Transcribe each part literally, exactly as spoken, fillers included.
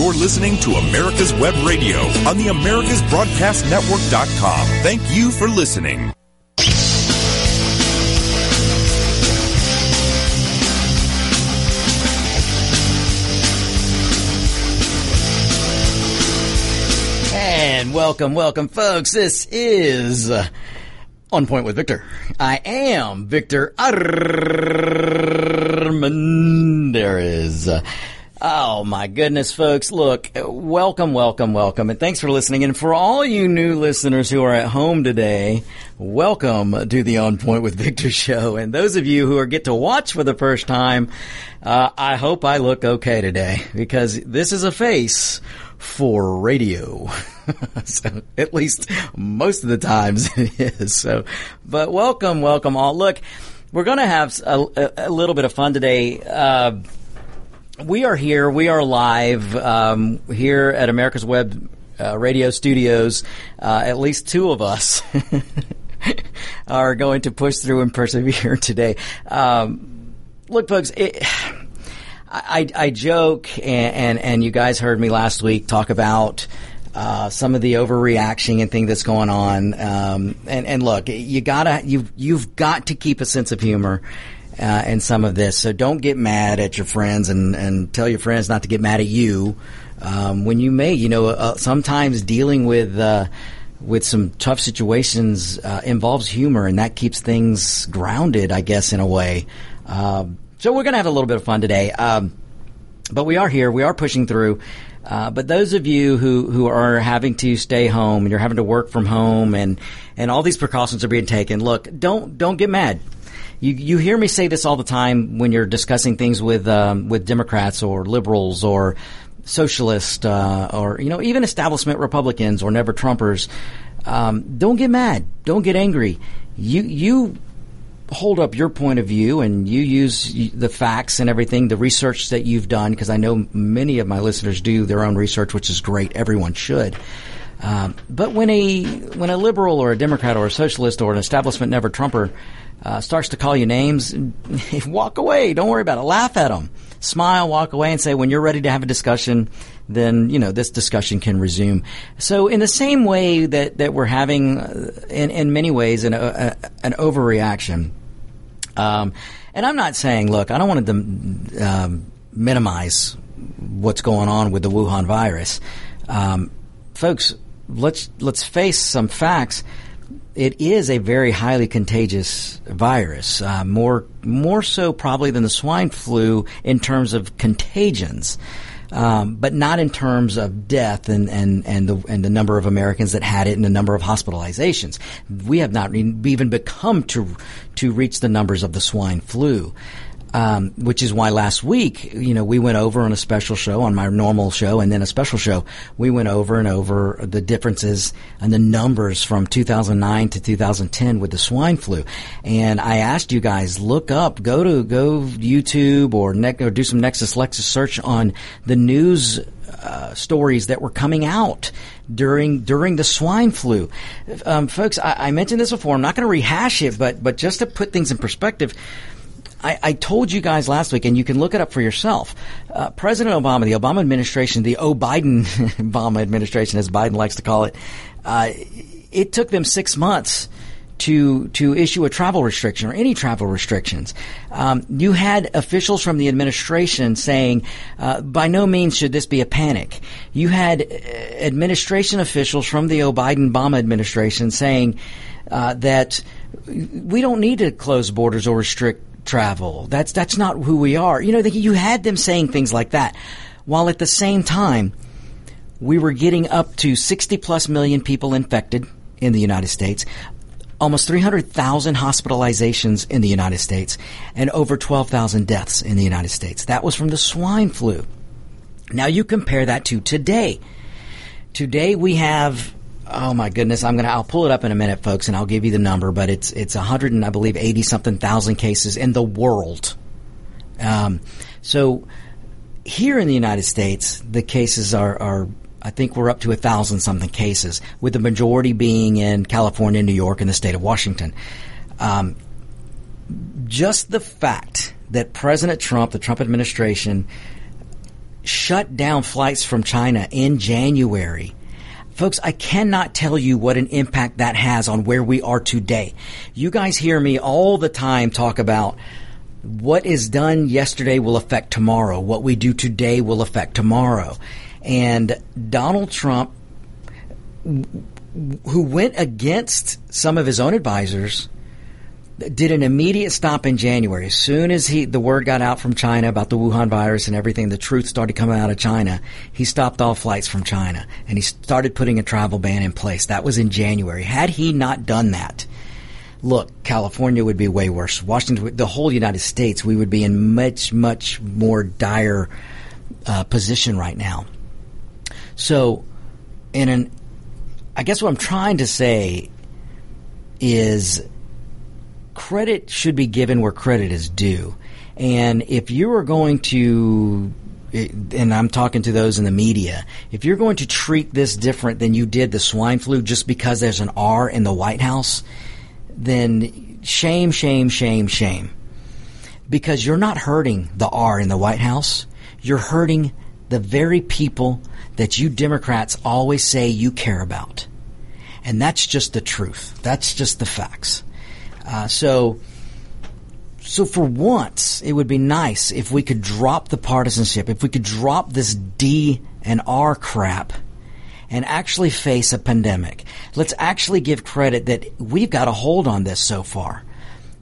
You're listening to America's Web Radio on the Americas Broadcast Network dot com. Thank you for listening. And welcome, welcome, folks. This is uh, On Point with Victor. I am Victor Armander. Oh, my goodness, folks. Look, welcome, welcome, welcome, and thanks for listening. And for all you new listeners who are at home today, welcome to the On Point with Victor show. And those of you who are get to watch for the first time, uh, I hope I look okay today, because this is a face for radio. So at least most of the times it is. So, but welcome, welcome all. Look, we're going to have a, a little bit of fun today. Uh, We are here. We are live um, here at America's Web uh, Radio Studios. Uh, at least two of us are going to push through and persevere today. Um, look, folks, it, I, I joke, and, and, and you guys heard me last week talk about uh, some of the overreaction and thing that's going on. Um, and, and look, you gotta, you've, you've got to keep a sense of humor Uh, in some of this. So don't get mad at your friends, and, and tell your friends not to get mad at you um, when you may. You know, uh, sometimes dealing with uh, with some tough situations uh, involves humor, and that keeps things grounded, I guess, in a way. Um, so we're going to have a little bit of fun today. Um, but we are here. We are pushing through. Uh, but those of you who, who are having to stay home, and you're having to work from home, and, and all these precautions are being taken, look, don't don't get mad. You you hear me say this all the time when you're discussing things with um, with Democrats or liberals or socialists uh, or, you know, even establishment Republicans or never Trumpers. Um, don't get mad. Don't get angry. You you hold up your point of view, and you use the facts and everything, the research that you've done, because I know many of my listeners do their own research, which is great. Everyone should. Um, but when a when a liberal or a Democrat or a socialist or an establishment never Trumper Uh, starts to call you names, walk away. Don't worry about it. Laugh at them. Smile, walk away, and say, when you're ready to have a discussion, then, you know, this discussion can resume. So in the same way that, that we're having, uh, in, in many ways, an, uh, an overreaction. Um, and I'm not saying, look, I don't want to um, minimize what's going on with the Wuhan virus. Um, folks, let's, let's face some facts. It is a very highly contagious virus, uh, more more so probably than the swine flu in terms of contagions, um, but not in terms of death and and and the and the number of Americans that had it and the number of hospitalizations. We have not even become to to reach the numbers of the swine flu, um, which is why last week, you know, we went over on a special show, on my normal show, and then a special show. We went over and over the differences and the numbers from two thousand nine to two thousand ten with the swine flu. And I asked you guys, look up, go to go YouTube or, ne- or do some Nexus Lexus search on the news uh, stories that were coming out during during the swine flu. Um, folks, I, I mentioned this before. I'm not going to rehash it, but but just to put things in perspective. I, I told you guys last week, and you can look it up for yourself, uh, President Obama, the Obama administration, the O-Biden Obama administration, as Biden likes to call it, uh, it took them six months to to issue a travel restriction or any travel restrictions. Um, you had officials from the administration saying, uh, by no means should this be a panic. You had administration officials from the O'Biden Obama administration saying uh, that we don't need to close borders or restrict travel. That's that's not who we are. You know, the, you had them saying things like that, while at the same time, we were getting up to sixty plus million people infected in the United States, almost three hundred thousand hospitalizations in the United States, and over twelve thousand deaths in the United States. That was from the swine flu. Now you compare that to today. Today we have, oh my goodness, I'm gonna I'll pull it up in a minute, folks, and I'll give you the number, but it's it's a hundred and I believe eighty something thousand cases in the world. Um, so here in the United States, the cases are, are I think we're up to a thousand something cases, with the majority being in California, New York, and the state of Washington. Um, just the fact that President Trump, the Trump administration, shut down flights from China in January. Folks, I cannot tell you what an impact that has on where we are today. You guys hear me all the time talk about what is done yesterday will affect tomorrow. What we do today will affect tomorrow. And Donald Trump, who went against some of his own advisors, did an immediate stop in January. As soon as he the word got out from China about the Wuhan virus and everything, the truth started coming out of China, he stopped all flights from China, and he started putting a travel ban in place. That was in January. Had he not done that, look, California would be way worse. Washington, the whole United States, we would be in much, much more dire uh, position right now. So in an, I guess what I'm trying to say is credit should be given where credit is due. And if you are going to, and I'm talking to those in the media, if you're going to treat this different than you did the swine flu just because there's an R in the White House, then shame, shame, shame, shame. Because you're not hurting the R in the White House. You're hurting the very people that you Democrats always say you care about. And that's just the truth. That's just the facts. Uh, so, so for once, it would be nice if we could drop the partisanship, if we could drop this D and R crap and actually face a pandemic. Let's actually give credit that we've got a hold on this so far.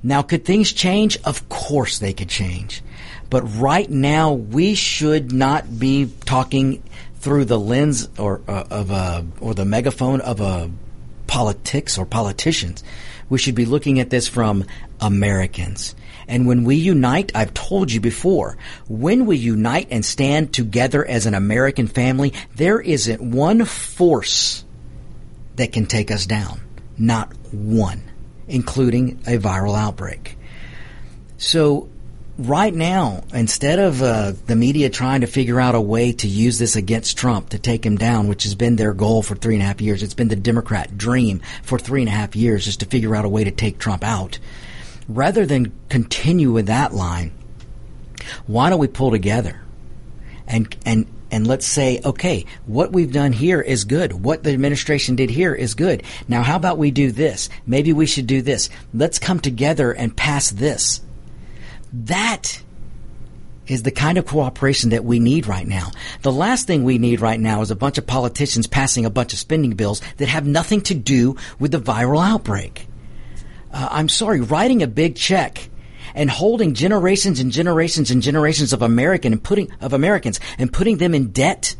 Now, could things change? Of course they could change. But right now, we should not be talking through the lens or uh, of a, or the megaphone of a politics or politicians. We should be looking at this from Americans. And when we unite, I've told you before, when we unite and stand together as an American family, there isn't one force that can take us down. Not one, including a viral outbreak. So right now, instead of uh, the media trying to figure out a way to use this against Trump to take him down, which has been their goal for three and a half years, it's been the Democrat dream for three and a half years is to figure out a way to take Trump out. Rather than continue with that line, why don't we pull together and and and let's say, okay, what we've done here is good. What the administration did here is good. Now, how about we do this? Maybe we should do this. Let's come together and pass this. That is the kind of cooperation that we need right now. The last thing we need right now is a bunch of politicians passing a bunch of spending bills that have nothing to do with the viral outbreak. Uh, I'm sorry, writing a big check and holding generations and generations and generations of American and putting of Americans and putting them in debt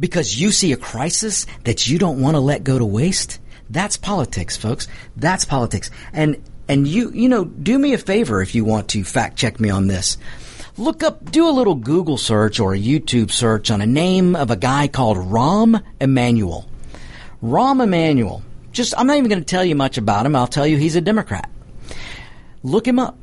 because you see a crisis that you don't want to let go to waste. That's politics, folks. That's politics. And And you, you know, do me a favor if you want to fact check me on this. Look up, do a little Google search or a YouTube search on a name of a guy called Rahm Emanuel. Rahm Emanuel. Just, I'm not even going to tell you much about him. I'll tell you he's a Democrat. Look him up.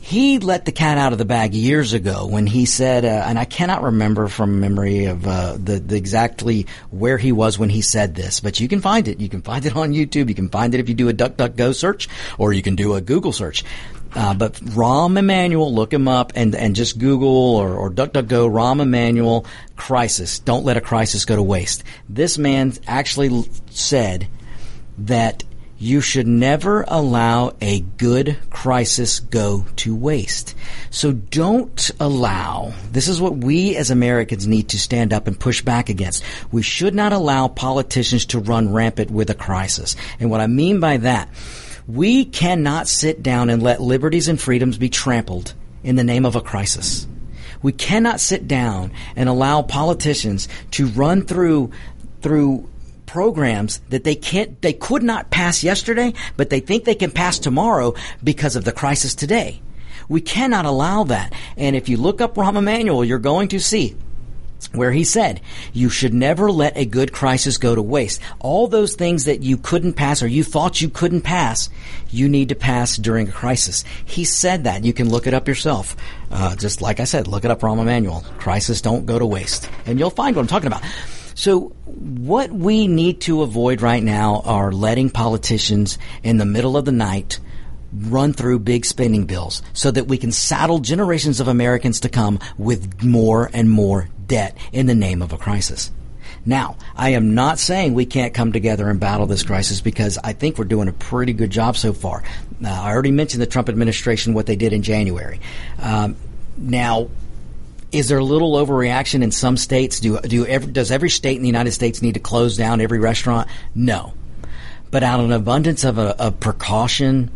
He let the cat out of the bag years ago when he said, uh, and I cannot remember from memory of uh, the, the exactly where he was when he said this, but you can find it. You can find it on YouTube. You can find it if you do a DuckDuckGo search, or you can do a Google search. Uh, but Rahm Emanuel, look him up and, and just Google or, or DuckDuckGo Rahm Emanuel crisis. Don't let a crisis go to waste. This man actually said that you should never allow a good crisis go to waste. So don't allow, this is what we as Americans need to stand up and push back against. We should not allow politicians to run rampant with a crisis. And what I mean by that, we cannot sit down and let liberties and freedoms be trampled in the name of a crisis. We cannot sit down and allow politicians to run through, through programs that they can't, they could not pass yesterday, but they think they can pass tomorrow because of the crisis today. We cannot allow that. And if you look up Rahm Emanuel, you're going to see where he said, you should never let a good crisis go to waste. All those things that you couldn't pass or you thought you couldn't pass, you need to pass during a crisis. He said that. You can look it up yourself. Uh, just like I said, look it up, Rahm Emanuel. Crisis don't go to waste. And you'll find what I'm talking about. So what we need to avoid right now are letting politicians in the middle of the night run through big spending bills so that we can saddle generations of Americans to come with more and more debt in the name of a crisis. Now, I am not saying we can't come together and battle this crisis, because I think we're doing a pretty good job so far. Uh, I already mentioned the Trump administration, what they did in January. Um, now, is there a little overreaction in some states? Do do every, does every state in the United States need to close down every restaurant? No. But out of an abundance of a, a precaution,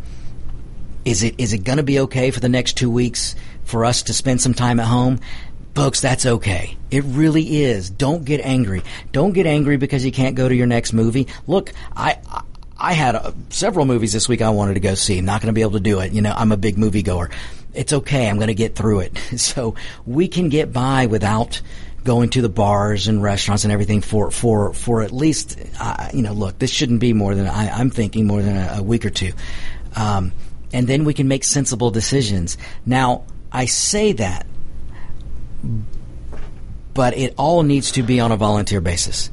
is it is it going to be okay for the next two weeks for us to spend some time at home? Folks, that's okay. It really is. Don't get angry. Don't get angry because you can't go to your next movie. Look, I I had a, several movies this week I wanted to go see. I'm not going to be able to do it. You know, I'm a big moviegoer. It's okay. I'm going to get through it. So we can get by without going to the bars and restaurants and everything for for for at least uh, you know. Look, this shouldn't be more than I, I'm thinking more than a, a week or two, um, and then we can make sensible decisions. Now, I say that, but it all needs to be on a volunteer basis.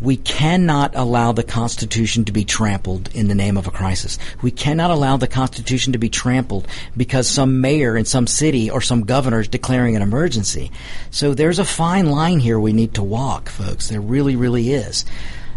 We cannot allow the Constitution to be trampled in the name of a crisis. We cannot allow the Constitution to be trampled because some mayor in some city or some governor is declaring an emergency. So there's a fine line here we need to walk, folks. There really, really is.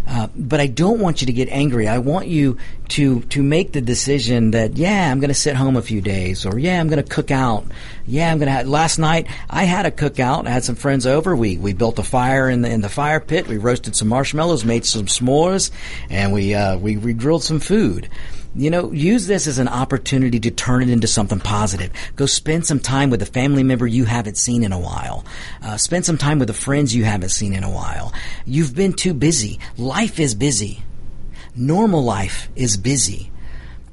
Uh, but I don't want you to get angry. I want you to to make the decision that, yeah, I'm going to sit home a few days, or yeah, I'm going to cook out. Yeah, I'm going to. Last night I had a cookout. I had some friends over. We we built a fire in the in the fire pit. We roasted some marshmallows, made some s'mores, and we uh, we, we grilled some food. You know, use this as an opportunity to turn it into something positive. Go spend some time with a family member you haven't seen in a while. Uh, spend some time with the friends you haven't seen in a while. You've been too busy. Life is busy. Normal life is busy.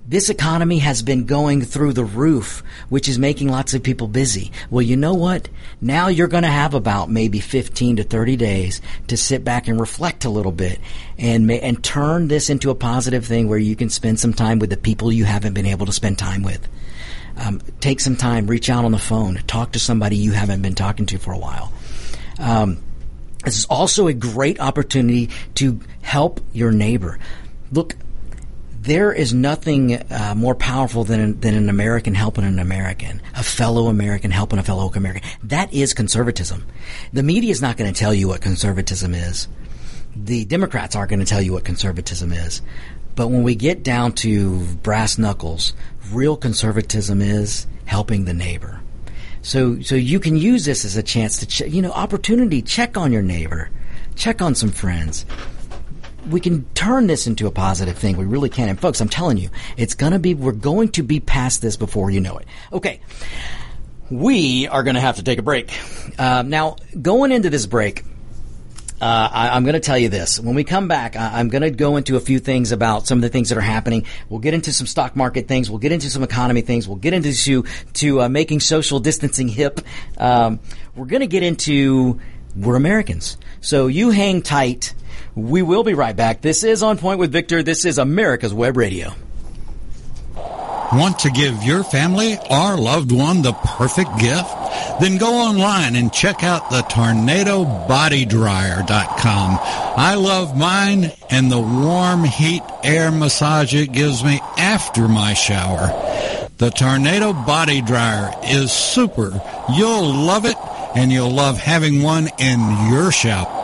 This economy has been going through the roof, which is making lots of people busy. Well, you know what? Now you're going to have about maybe fifteen to thirty days to sit back and reflect a little bit and and turn this into a positive thing where you can spend some time with the people you haven't been able to spend time with. Um, take some time, reach out on the phone, talk to somebody you haven't been talking to for a while. Um, this is also a great opportunity to help your neighbor. Look, there is nothing uh, more powerful than than an American helping an American, a fellow American helping a fellow American. That is conservatism. The media is not going to tell you what conservatism is. The Democrats aren't going to tell you what conservatism is. But when we get down to brass knuckles, real conservatism is helping the neighbor. So so you can use this as a chance to, ch- you know, opportunity. Check on your neighbor. Check on some friends. We can turn this into a positive thing. We really can. And folks, I'm telling you, it's going to be, we're going to be past this before you know it. Okay. We are going to have to take a break. Uh, now, going into this break, uh, I, I'm going to tell you this. When we come back, I, I'm going to go into a few things about some of the things that are happening. We'll get into some stock market things. We'll get into some economy things. We'll get into to, to uh, making social distancing hip. Um, we're going to get into, we're Americans. So you hang tight. We will be right back. This is On Point with Victor. This is America's Web Radio. Want to give your family or loved one the perfect gift? Then go online and check out the Tornado Body Dryer dot com. I love mine and the warm heat air massage it gives me after my shower. The Tornado Body Dryer is super. You'll love it, and you'll love having one in your shower.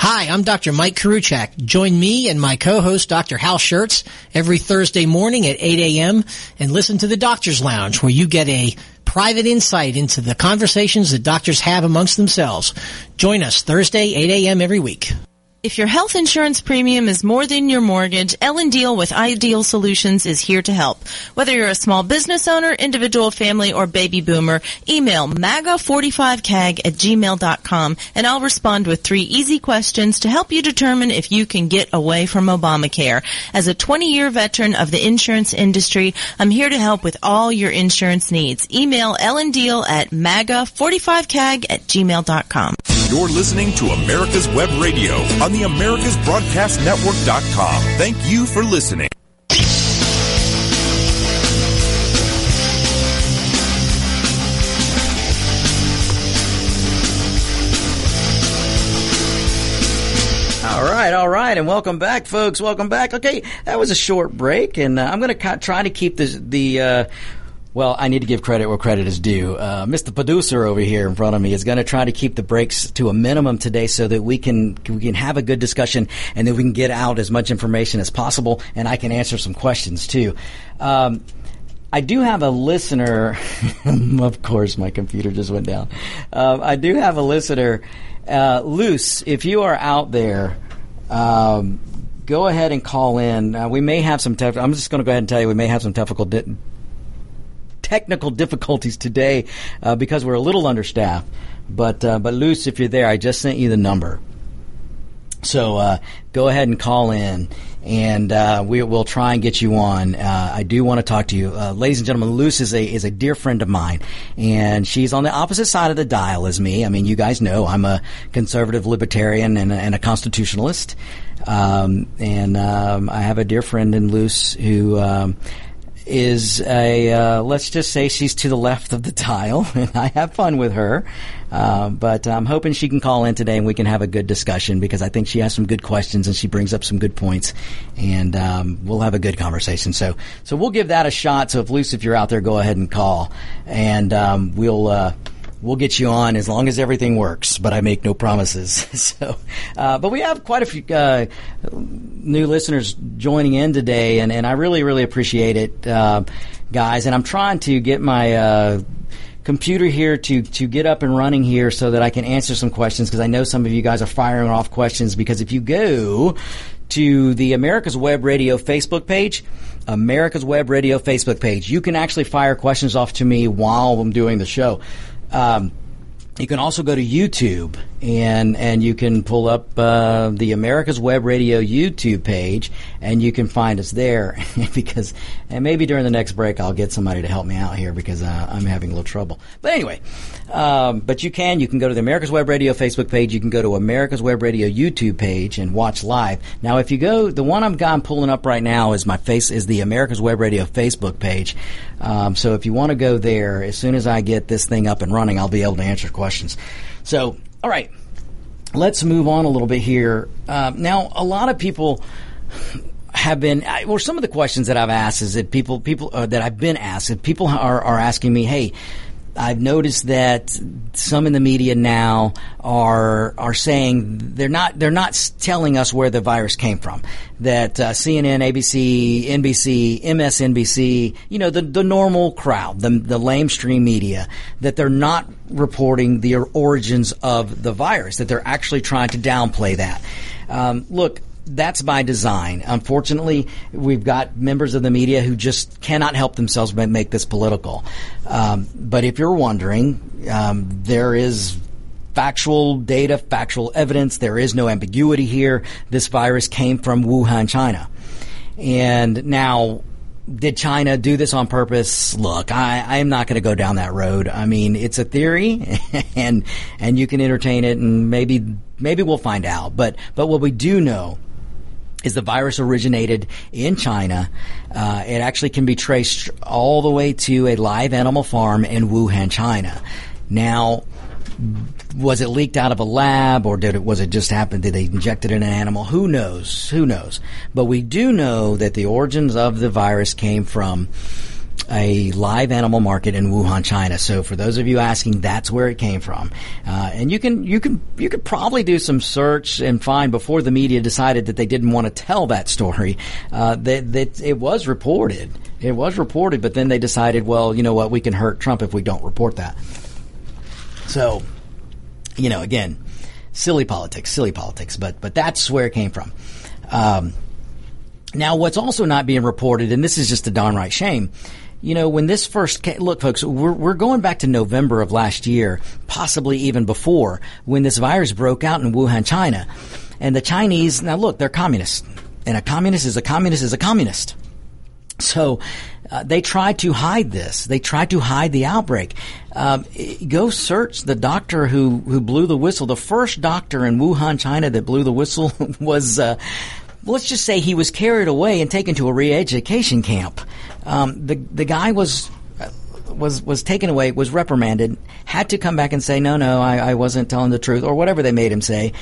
Hi, I'm Doctor Mike Karuchak. Join me and my co-host, Doctor Hal Schertz, every Thursday morning at eight a.m. and listen to the Doctor's Lounge, where you get a private insight into the conversations that doctors have amongst themselves. Join us Thursday, eight a.m. every week. If your health insurance premium is more than your mortgage, Ellen Deal with Ideal Solutions is here to help. Whether you're a small business owner, individual, family, or baby boomer, email M A G A forty-five K A G at gmail dot com, and I'll respond with three easy questions to help you determine if you can get away from Obamacare. As a twenty-year veteran of the insurance industry, I'm here to help with all your insurance needs. Email Ellen Deal at M A G A forty-five K A G at gmail dot com. You're listening to America's Web Radio on the Americas Broadcast Network dot com. Thank you for listening. All right, all right, and welcome back, folks. Welcome back. Okay, that was a short break, and uh, I'm going to ca- try to keep this, the... Uh, Well, I need to give credit where credit is due. Uh, Mister Producer over here in front of me is going to try to keep the breaks to a minimum today so that we can we can have a good discussion and that we can get out as much information as possible, and I can answer some questions too. Um, I do have a listener. Of course, my computer just went down. Uh, I do have a listener. Uh, Luce, if you are out there, um, go ahead and call in. Uh, we may have some – I'm just going to go ahead and tell you we may have some technical di- technical difficulties today uh, because we're a little understaffed. But, uh, but Luce, if you're there, I just sent you the number. So uh, go ahead and call in, and uh, we will try and get you on. Uh, I do want to talk to you. Uh, ladies and gentlemen, Luce is a is a dear friend of mine, and she's on the opposite side of the dial as me. I mean, you guys know I'm a conservative libertarian and, and a constitutionalist. Um, and um, I have a dear friend in Luce who um, is a, uh, let's just say she's to the left of the dial, and I have fun with her. Uh, but I'm hoping she can call in today and we can have a good discussion, because I think she has some good questions and she brings up some good points, and um, we'll have a good conversation. So so we'll give that a shot. So if Luce, if you're out there, go ahead and call, and um, we'll uh, we'll get you on as long as everything works. But I make no promises. So, uh, but we have quite a few uh, new listeners joining in today, and, and I really, really appreciate it, uh, guys. And I'm trying to get my uh, – computer here to to get up and running here so that I can answer some questions, because I know some of you guys are firing off questions. Because if you go to the America's Web Radio Facebook page, America's Web Radio Facebook page, you can actually fire questions off to me while I'm doing the show. Um, you can also go to YouTube, and and you can pull up uh, the America's Web Radio YouTube page, and you can find us there. Because, and maybe during the next break, I'll get somebody to help me out here, because uh, I'm having a little trouble. But anyway, um, but you can you can go to the America's Web Radio Facebook page. You can go to America's Web Radio YouTube page and watch live. Now, if you go, the one I'm got pulling up right now is my face is the America's Web Radio Facebook page. Um, so if you want to go there, as soon as I get this thing up and running, I'll be able to answer questions. So. All right, let's move on a little bit here. Uh, now, a lot of people have been, I, well, some of the questions that I've asked is that people, people uh, that I've been asked, that people are, are asking me, hey, I've noticed that some in the media now are are saying they're not they're not telling us where the virus came from. That uh, C N N, A B C, N B C, M S N B C, you know, the the normal crowd, the the lamestream media, that they're not reporting the origins of the virus. That they're actually trying to downplay that. Um, look. That's by design. Unfortunately, we've got members of the media who just cannot help themselves but make this political. Um, but if you're wondering, um, there is factual data, factual evidence. There is no ambiguity here. This virus came from Wuhan, China. And now, did China do this on purpose? Look, I, I am not going to go down that road. I mean, it's a theory, and and you can entertain it, and maybe maybe we'll find out. But but what we do know is the virus originated in China. Uh, it actually can be traced all the way to a live animal farm in Wuhan, China. Now, was it leaked out of a lab, or did it, was it just happen? Did they inject it in an animal? Who knows? Who knows? But we do know that the origins of the virus came from a live animal market in Wuhan, China. So for those of you asking, that's where it came from. Uh, and you can, you can, you could probably do some search and find, before the media decided that they didn't want to tell that story, uh, that, that it was reported. It was reported, but then they decided, well, you know what, we can hurt Trump if we don't report that. So, you know, again, silly politics, silly politics, but, but that's where it came from. Um, now what's also not being reported, and this is just a downright shame. You know, when this first came, look, folks, we're, we're going back to November of last year, possibly even before, when this virus broke out in Wuhan, China. And the Chinese, now look, they're communists. And a communist is a communist is a communist. So uh, they tried to hide this. They tried to hide the outbreak. Um, go search the doctor who, who blew the whistle. The first doctor in Wuhan, China that blew the whistle was, uh, let's just say he was carried away and taken to a re-education camp. Um, the the guy was was was taken away, was reprimanded, had to come back and say, no, no, I, I wasn't telling the truth, or whatever they made him say.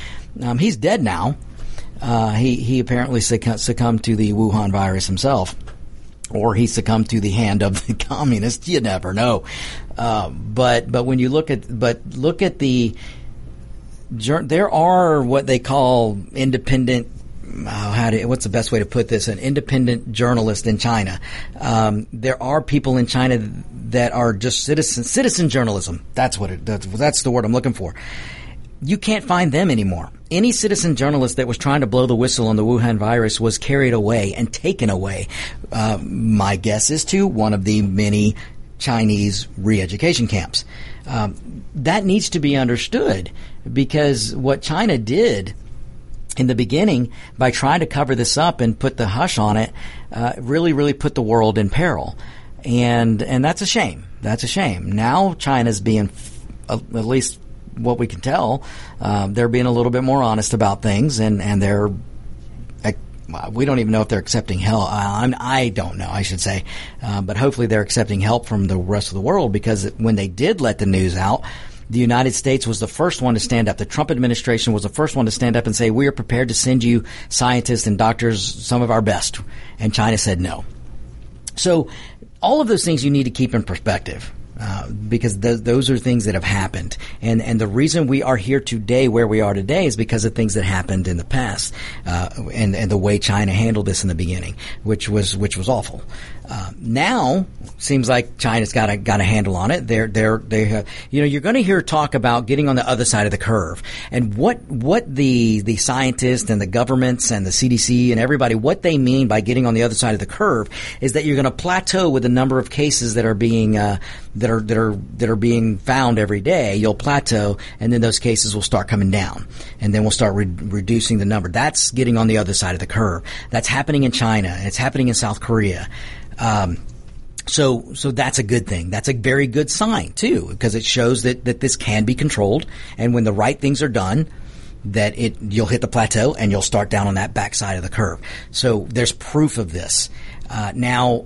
Um, he's dead now. Uh, he, he apparently succumbed, succumbed to the Wuhan virus himself. or he succumbed to the hand of the communists. You never know. Uh, but but when you look at but look at the there are what they call independent. Oh, how do, what's the best way to put this? An independent journalist in China. Um, there are people in China that are just citizen citizen journalism. That's what it. That's, that's the word I'm looking for. You can't find them anymore. Any citizen journalist that was trying to blow the whistle on the Wuhan virus was carried away and taken away. Uh, my guess is to one of the many Chinese re-education camps. Um, that needs to be understood, because what China did in the beginning, by trying to cover this up and put the hush on it, uh, really, really put the world in peril, and and that's a shame. That's a shame. Now China's being, uh, at least what we can tell, uh, they're being a little bit more honest about things, and and they're, uh, we don't even know if they're accepting help. I, I don't know. I should say, uh, but hopefully they're accepting help from the rest of the world, because when they did let the news out, the United States was the first one to stand up. The Trump administration was the first one to stand up and say, we are prepared to send you scientists and doctors, some of our best. And China said no. So all of those things you need to keep in perspective, uh, because th- those are things that have happened. And and the reason we are here today where we are today is because of things that happened in the past, uh, and, and the way China handled this in the beginning, which was which was awful. Uh, now seems like China's got a got a handle on it. They're they're they have, you know, you're going to hear talk about getting on the other side of the curve, and what what the the scientists and the governments and the C D C and everybody, what they mean by getting on the other side of the curve is that you're going to plateau with the number of cases that are being uh, that are that are that are being found every day. You'll plateau, and then those cases will start coming down, and then we'll start re- reducing the number. That's getting on the other side of the curve. That's happening in China. And it's happening in South Korea. Um, so, so that's a good thing. That's a very good sign too, because it shows that, that this can be controlled. And when the right things are done, that it, you'll hit the plateau and you'll start down on that backside of the curve. So there's proof of this. Uh, now,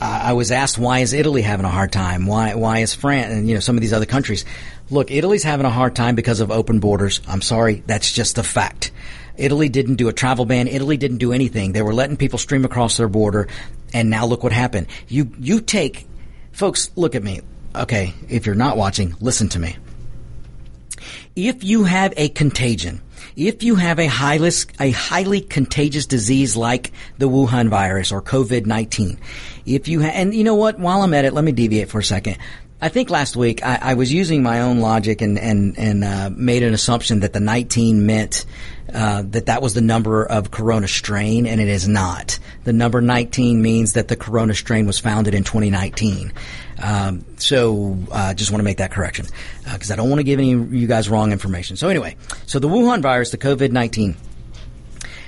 uh, I was asked, why is Italy having a hard time? Why, why is France and, you know, some of these other countries? Look, Italy's having a hard time because of open borders. I'm sorry. That's just a fact. Italy didn't do a travel ban. Italy didn't do anything. They were letting people stream across their border, and now look what happened. You you take – folks, look at me. Okay, if you're not watching, listen to me. If you have a contagion, if you have a highly, a highly contagious disease like the Wuhan virus or COVID nineteen, if you ha- – and you know what? While I'm at it, let me deviate for a second. I think last week I, I was using my own logic and and and uh, made an assumption that the nineteen meant uh, that that was the number of corona strain, and it is not. The number nineteen means that the corona strain was founded in twenty nineteen. Um, so I uh, just want to make that correction because uh, I don't want to give any of you guys wrong information. So anyway, so the Wuhan virus, the COVID nineteen.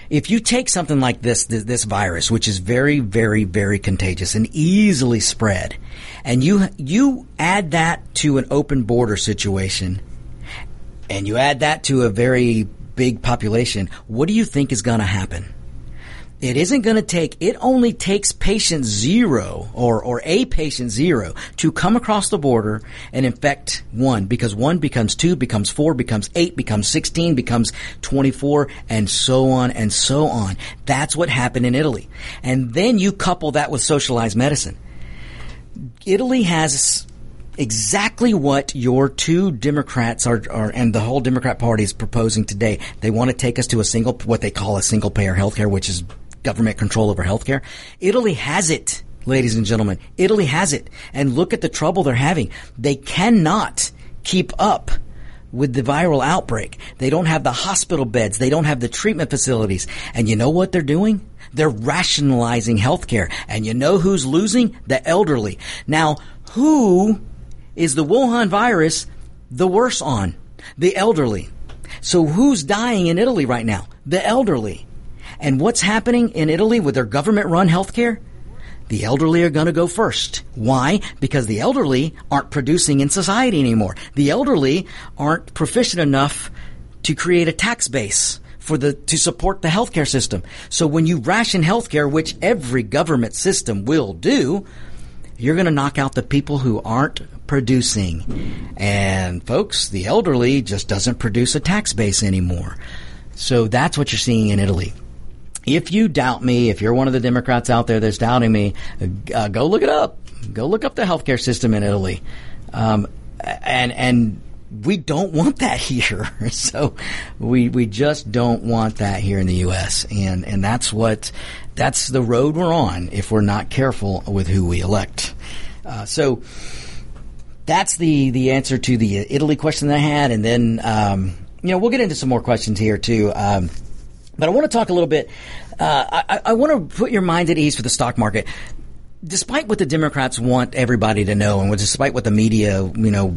If you take something like this, this virus, which is very, very, very contagious and easily spread, and you you add that to an open border situation, and you add that to a very big population, what do you think is going to happen? It isn't going to take – it only takes patient zero or or a patient zero to come across the border and infect one, because one becomes two, becomes four, becomes eight, becomes sixteen, becomes twenty-four, and so on and so on. That's what happened in Italy. And then you couple that with socialized medicine. Italy has exactly what your two Democrats are, are and the whole Democrat Party is proposing today. They want to take us to a single – what they call a single-payer healthcare, which is government control over healthcare. Italy has it, ladies and gentlemen. Italy has it. And look at the trouble they're having. They cannot keep up with the viral outbreak. They don't have the hospital beds. They don't have the treatment facilities. And you know what they're doing? They're rationalizing healthcare. And you know who's losing? The elderly. Now, who is the Wuhan virus the worse on? The elderly. So who's dying in Italy right now? The elderly. And what's happening in Italy with their government-run healthcare? The elderly are going to go first. Why? Because the elderly aren't producing in society anymore. The elderly aren't proficient enough to create a tax base for the to support the healthcare system. So when you ration healthcare, which every government system will do, you're going to knock out the people who aren't producing. And folks, the elderly just doesn't produce a tax base anymore. So that's what you're seeing in Italy. If you doubt me, if you're one of the Democrats out there that's doubting me, uh, go look it up. Go look up the healthcare system in Italy. Um, and and we don't want that here. So we we just don't want that here in the U S. And and that's what that's the road we're on if we're not careful with who we elect. Uh, so that's the the answer to the Italy question that I had. And then um, you know, we'll get into some more questions here too. Um, But I want to talk a little bit uh, – I, I want to put your mind at ease for the stock market. Despite what the Democrats want everybody to know, and despite what the media, you know,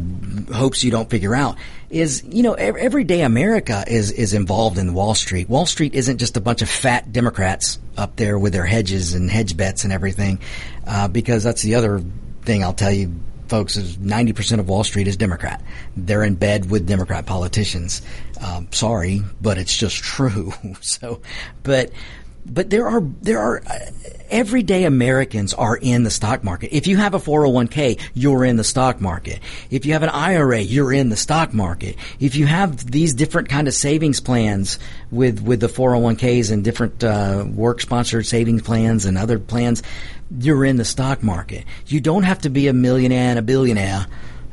hopes you don't figure out, is, you know, everyday America is is involved in Wall Street. Wall Street isn't just a bunch of fat Democrats up there with their hedges and hedge bets and everything, uh, because that's the other thing I'll tell you, folks, is ninety percent of Wall Street is Democrat. They're in bed with Democrat politicians. Um, sorry, but it's just true. So, but but there are there are uh, everyday Americans are in the stock market. If you have a four oh one k, you're in the stock market. If you have an I R A, you're in the stock market. If you have these different kind of savings plans with with the four oh one k's and different uh, work sponsored savings plans and other plans, you're in the stock market. You don't have to be a millionaire and a billionaire,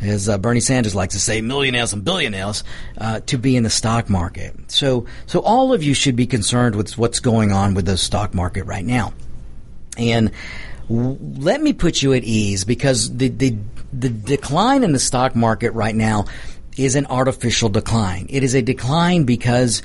as uh, Bernie Sanders likes to say, millionaires and billionaires, uh, to be in the stock market. So, so all of you should be concerned with what's going on with the stock market right now. And w- let me put you at ease, because the, the the decline in the stock market right now is an artificial decline. It is a decline because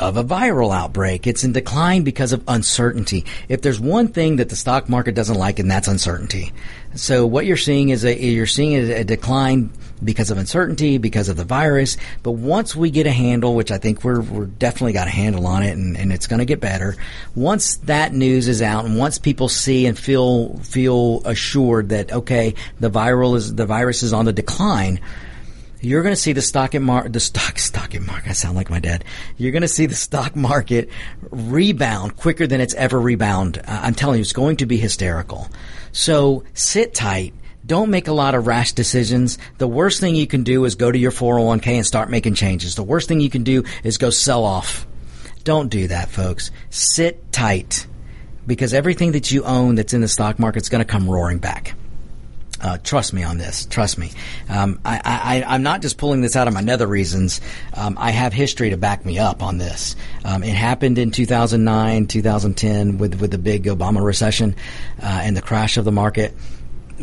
of a viral outbreak. It's in decline because of uncertainty. If there's one thing that the stock market doesn't like, and that's uncertainty. So what you're seeing is a, you're seeing a decline because of uncertainty, because of the virus. But once we get a handle, which I think we're, we're definitely got a handle on it, and, and it's going to get better. Once that news is out, and once people see and feel, feel assured that, okay, the viral is, the virus is on the decline, you're going to see the stock and mar- the stock stock and market. I sound like my dad. You're going to see the stock market rebound quicker than it's ever rebound. Uh, I'm telling you, it's going to be hysterical. So sit tight. Don't make a lot of rash decisions. The worst thing you can do is go to your four oh one k and start making changes. The worst thing you can do is go sell off. Don't do that, folks. Sit tight, because everything that you own that's in the stock market is going to come roaring back. Uh, trust me on this. Trust me. Um, I, I, I'm not just pulling this out of my nether reasons. Um, I have history to back me up on this. Um, it happened in two thousand nine, two thousand ten with, with the big Obama recession uh, and the crash of the market.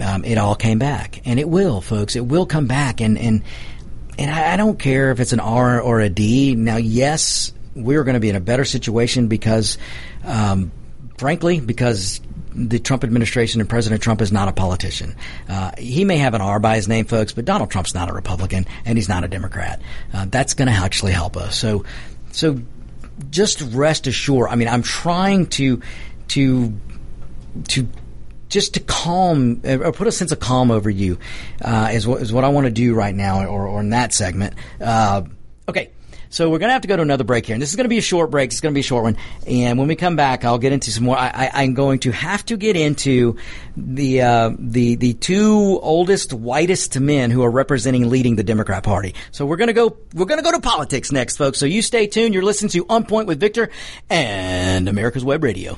Um, it all came back. And it will, folks. It will come back. And, and, and I don't care if it's an R or a D. Now, yes, we're going to be in a better situation because, um, frankly, because the Trump administration and President Trump is not a politician. Uh, he may have an R by his name, folks, but Donald Trump's not a Republican, and he's not a Democrat. Uh, that's going to actually help us. So, so just rest assured. I mean, I'm trying to, to, to just to calm or put a sense of calm over you uh, is what is what I want to do right now, or, or in that segment. Uh, okay. So we're going to have to go to another break here. And this is going to be a short break. It's going to be a short one. And when we come back, I'll get into some more. I, I, I'm going to have to get into the uh, the the two oldest, whitest men who are representing leading the Democrat Party. So we're going to go we're going to go to politics next, folks. So you stay tuned. You're listening to On Point with Victor and America's Web Radio.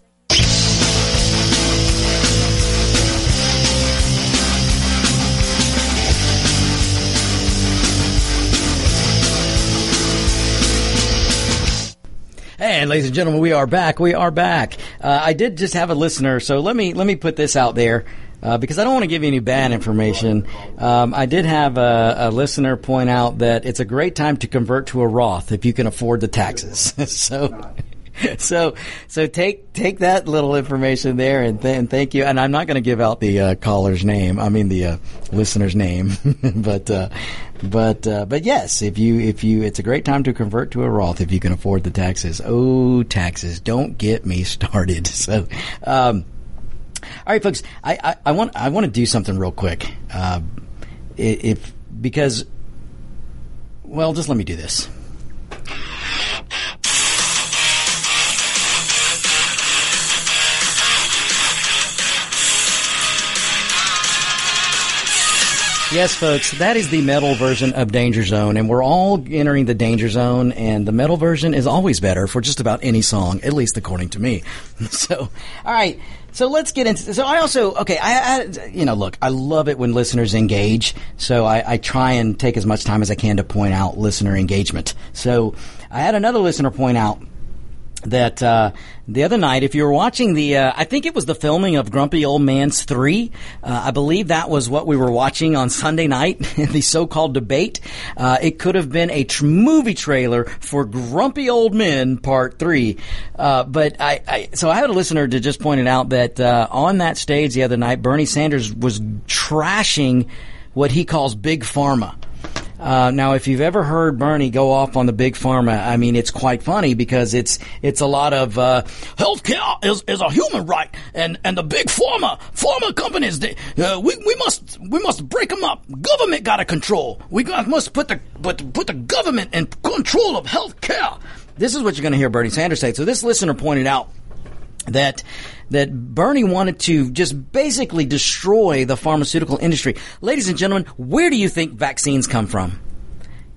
And ladies and gentlemen, we are back. We are back. Uh, I did just have a listener, so let me let me put this out there uh, because I don't want to give you any bad information. Um, I did have a, a listener point out that it's a great time to convert to a Roth if you can afford the taxes. so, so, so take take that little information there, and, th- and thank you. And I'm not going to give out the uh, caller's name. I mean the uh, listener's name, but. Uh, But uh, but yes, if you if you it's a great time to convert to a Roth if you can afford the taxes. Oh, taxes! Don't get me started. So, um, all right, folks, I, I, I want I want to do something real quick. Uh, if because, well, just let me do this. Yes, folks, that is the metal version of Danger Zone, and we're all entering the Danger Zone, and the metal version is always better for just about any song, at least according to me. So, all right, so let's get into – so I also – okay, I, I you know, look, I love it when listeners engage, so I, I try and take as much time as I can to point out listener engagement. So I had another listener point out that uh, the other night, if you were watching the, uh, I think it was the filming of Grumpy Old Man's three. Uh, I believe that was what we were watching on Sunday night, the so-called debate. Uh, it could have been a tr- movie trailer for Grumpy Old Men Part three. Uh, but I, I, so I had a listener to just point it out that uh, on that stage the other night, Bernie Sanders was trashing what he calls Big Pharma. Uh, now, if you've ever heard Bernie go off on the Big Pharma, I mean, it's quite funny because it's it's a lot of uh, healthcare is, is a human right, and, and the Big Pharma pharma companies, they, uh, we we must we must break them up. Government got to control. We got, must put the put put the government in control of healthcare. This is what you're going to hear Bernie Sanders say. So this listener pointed out that. that Bernie wanted to just basically destroy the pharmaceutical industry. Ladies and gentlemen, where do you think vaccines come from?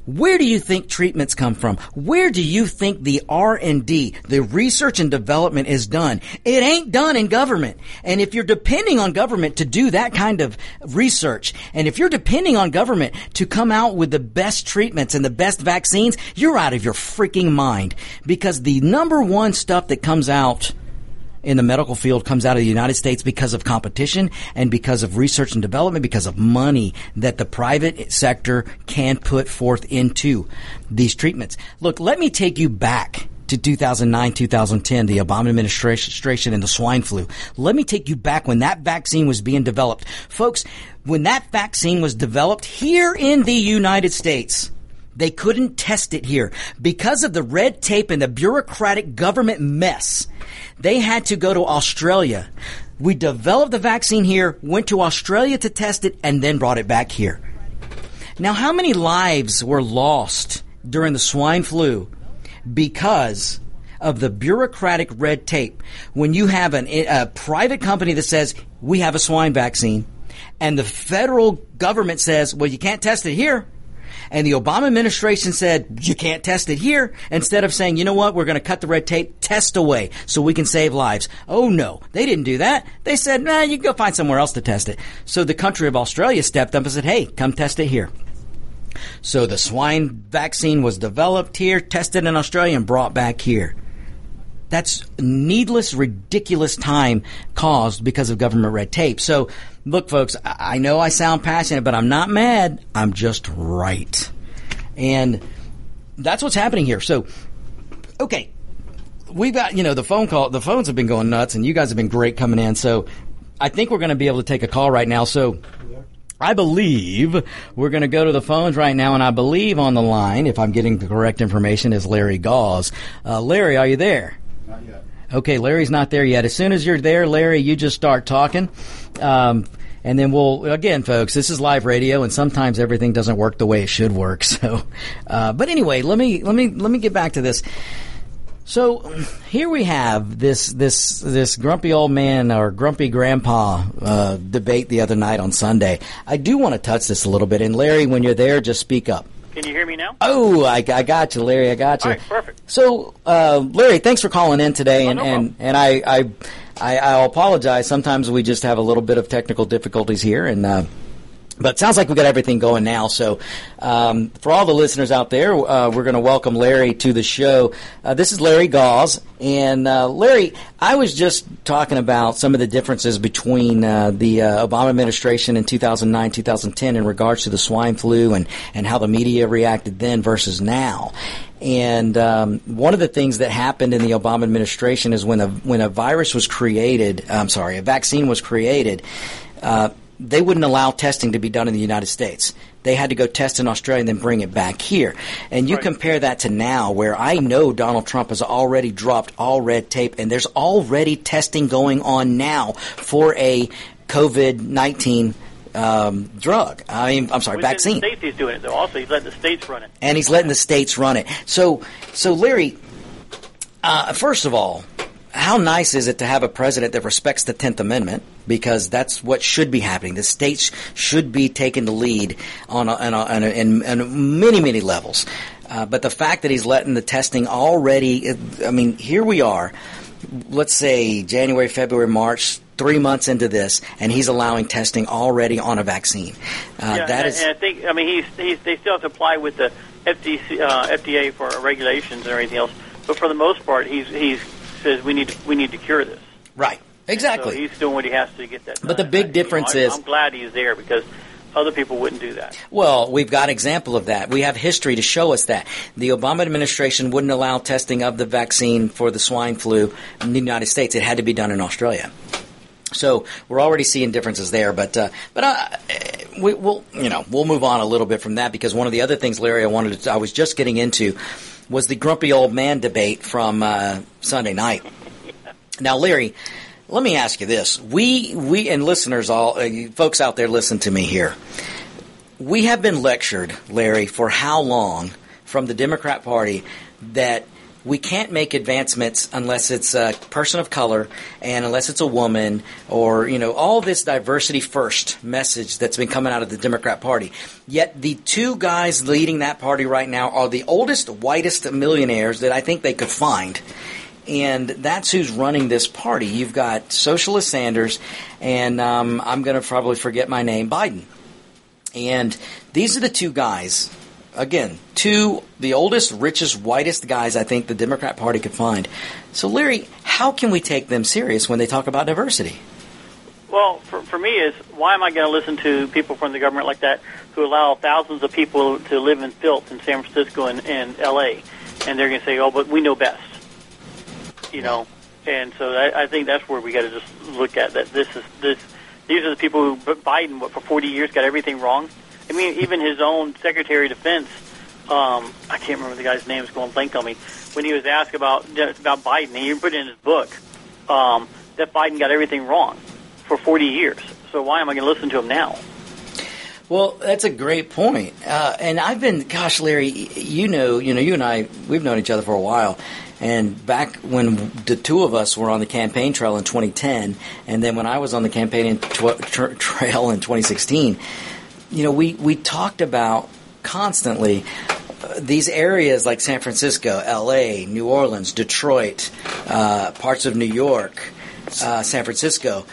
Where do you think treatments come from? Where do you think the R and D, the research and development, is done? It ain't done in government. And if you're depending on government to do that kind of research, and if you're depending on government to come out with the best treatments and the best vaccines, you're out of your freaking mind. Because the number one stuff that comes out in the medical field comes out of the United States because of competition and because of research and development, because of money that the private sector can put forth into these treatments. Look, let me take you back to two thousand nine, two thousand ten, the Obama administration and the swine flu. Let me take you back when that vaccine was being developed. Folks, when that vaccine was developed here in the United States, they couldn't test it here because of the red tape and the bureaucratic government mess. They had to go to Australia. We developed the vaccine here, went to Australia to test it, and then brought it back here. Now, how many lives were lost during the swine flu because of the bureaucratic red tape? When you have an, a private company that says, we have a swine vaccine, and the federal government says, well, you can't test it here. And the Obama administration said, you can't test it here, instead of saying, you know what, we're going to cut the red tape, test away so we can save lives. Oh, no, they didn't do that. They said, nah, you can go find somewhere else to test it. So the country of Australia stepped up and said, hey, come test it here. So the swine vaccine was developed here, tested in Australia, and brought back here. That's needless, ridiculous time caused because of government red tape. So, look, folks, I know I sound passionate, but I'm not mad. I'm just right. And that's what's happening here. So, okay, we've got, you know, the phone call. The phones have been going nuts, and you guys have been great coming in. So I think we're going to be able to take a call right now. So I believe we're going to go to the phones right now, and I believe on the line, if I'm getting the correct information, is Larry Gause. Uh, Larry, are you there? Not yet. Okay, Larry's not there yet. As soon as you're there, Larry, you just start talking. Um, And then we'll, again, folks, this is live radio, and sometimes everything doesn't work the way it should work. So, uh, but anyway, let me let me let me get back to this. So here we have this this this grumpy old man or grumpy grandpa uh, debate the other night on Sunday. I do want to touch this a little bit. And Larry, when you're there, just speak up. Can you hear me now? Oh, I, I got you, Larry. I got you. All right, perfect. So, uh, Larry, thanks for calling in today. Oh, and, no problem. and and I I, I I'll apologize. Sometimes we just have a little bit of technical difficulties here, and uh, but it sounds like we've got everything going now. So, um, for all the listeners out there, uh, we're going to welcome Larry to the show. Uh, this is Larry Gause. And, uh, Larry, I was just talking about some of the differences between uh, the uh, Obama administration in two thousand nine, two thousand ten in regards to the swine flu and, and how the media reacted then versus now. And um, one of the things that happened in the Obama administration is when a, when a virus was created – I'm sorry, a vaccine was created uh, – they wouldn't allow testing to be done in the United States. They had to go test in Australia and then bring it back here. And you right. compare that to now, where I know Donald Trump has already dropped all red tape, and there's already testing going on now for a COVID nineteen um, drug. I mean, I'm sorry, Within vaccine. The states he's doing it, though. Also, he's letting the states run it. And he's letting the states run it. So, so Larry, uh, first of all, how nice is it to have a president that respects the tenth Amendment, because that's what should be happening. The states should be taking the lead on, a, on, a, on, a, on, a, on many, many levels. Uh, but the fact that he's letting the testing already – I mean, here we are, let's say January, February, March, three months into this, and he's allowing testing already on a vaccine. Uh, yeah, that and, is, and I think – I mean, he's, he's, they still have to apply with the F D C, uh, F D A for regulations and everything else. But for the most part, he's he's – says we need to, we need to cure this. Right. Exactly. So he's doing what he has to get that done. But the big I, difference you know, I, is I'm glad he's there, because other people wouldn't do that. Well, we've got an example of that. We have history to show us that. The Obama administration wouldn't allow testing of the vaccine for the swine flu in the United States. It had to be done in Australia. So we're already seeing differences there, but uh, but uh, we, we'll you know we'll move on a little bit from that, because one of the other things, Larry, I wanted to, I was just getting into was the grumpy old man debate from uh, Sunday night. Now, Larry, let me ask you this: we we and listeners, all uh, you folks out there, listen to me here. We have been lectured, Larry, for how long from the Democrat Party that we can't make advancements unless it's a person of color and unless it's a woman, or, you know, all this diversity first message that's been coming out of the Democrat Party. Yet the two guys leading that party right now are the oldest, whitest millionaires that I think they could find. And that's who's running this party. You've got Socialist Sanders and um, I'm going to probably forget my name, Biden. And these are the two guys. Again, two the oldest, richest, whitest guys I think the Democrat Party could find. So, Larry, how can we take them serious when they talk about diversity? Well, for, for me, is why am I going to listen to people from the government like that who allow thousands of people to live in filth in San Francisco and, and L A? And they're going to say, oh, but we know best, you know. And so I, I think that's where we got to just look at that. This is this. These are the people who Biden, what, for forty years got everything wrong. I mean, even his own Secretary of Defense, um, I can't remember the guy's name, it's going blank on me, when he was asked about about Biden, he even put it in his book um, that Biden got everything wrong for forty years. So why am I going to listen to him now? Well, that's a great point. Uh, and I've been, gosh, Larry, you know, you know, you and I, we've known each other for a while. And back when the two of us were on the campaign trail in twenty ten, and then when I was on the campaign tra- tra- trail in twenty sixteen, you know, we, we talked about constantly uh, these areas like San Francisco, L A, New Orleans, Detroit, uh, parts of New York, uh, San Francisco,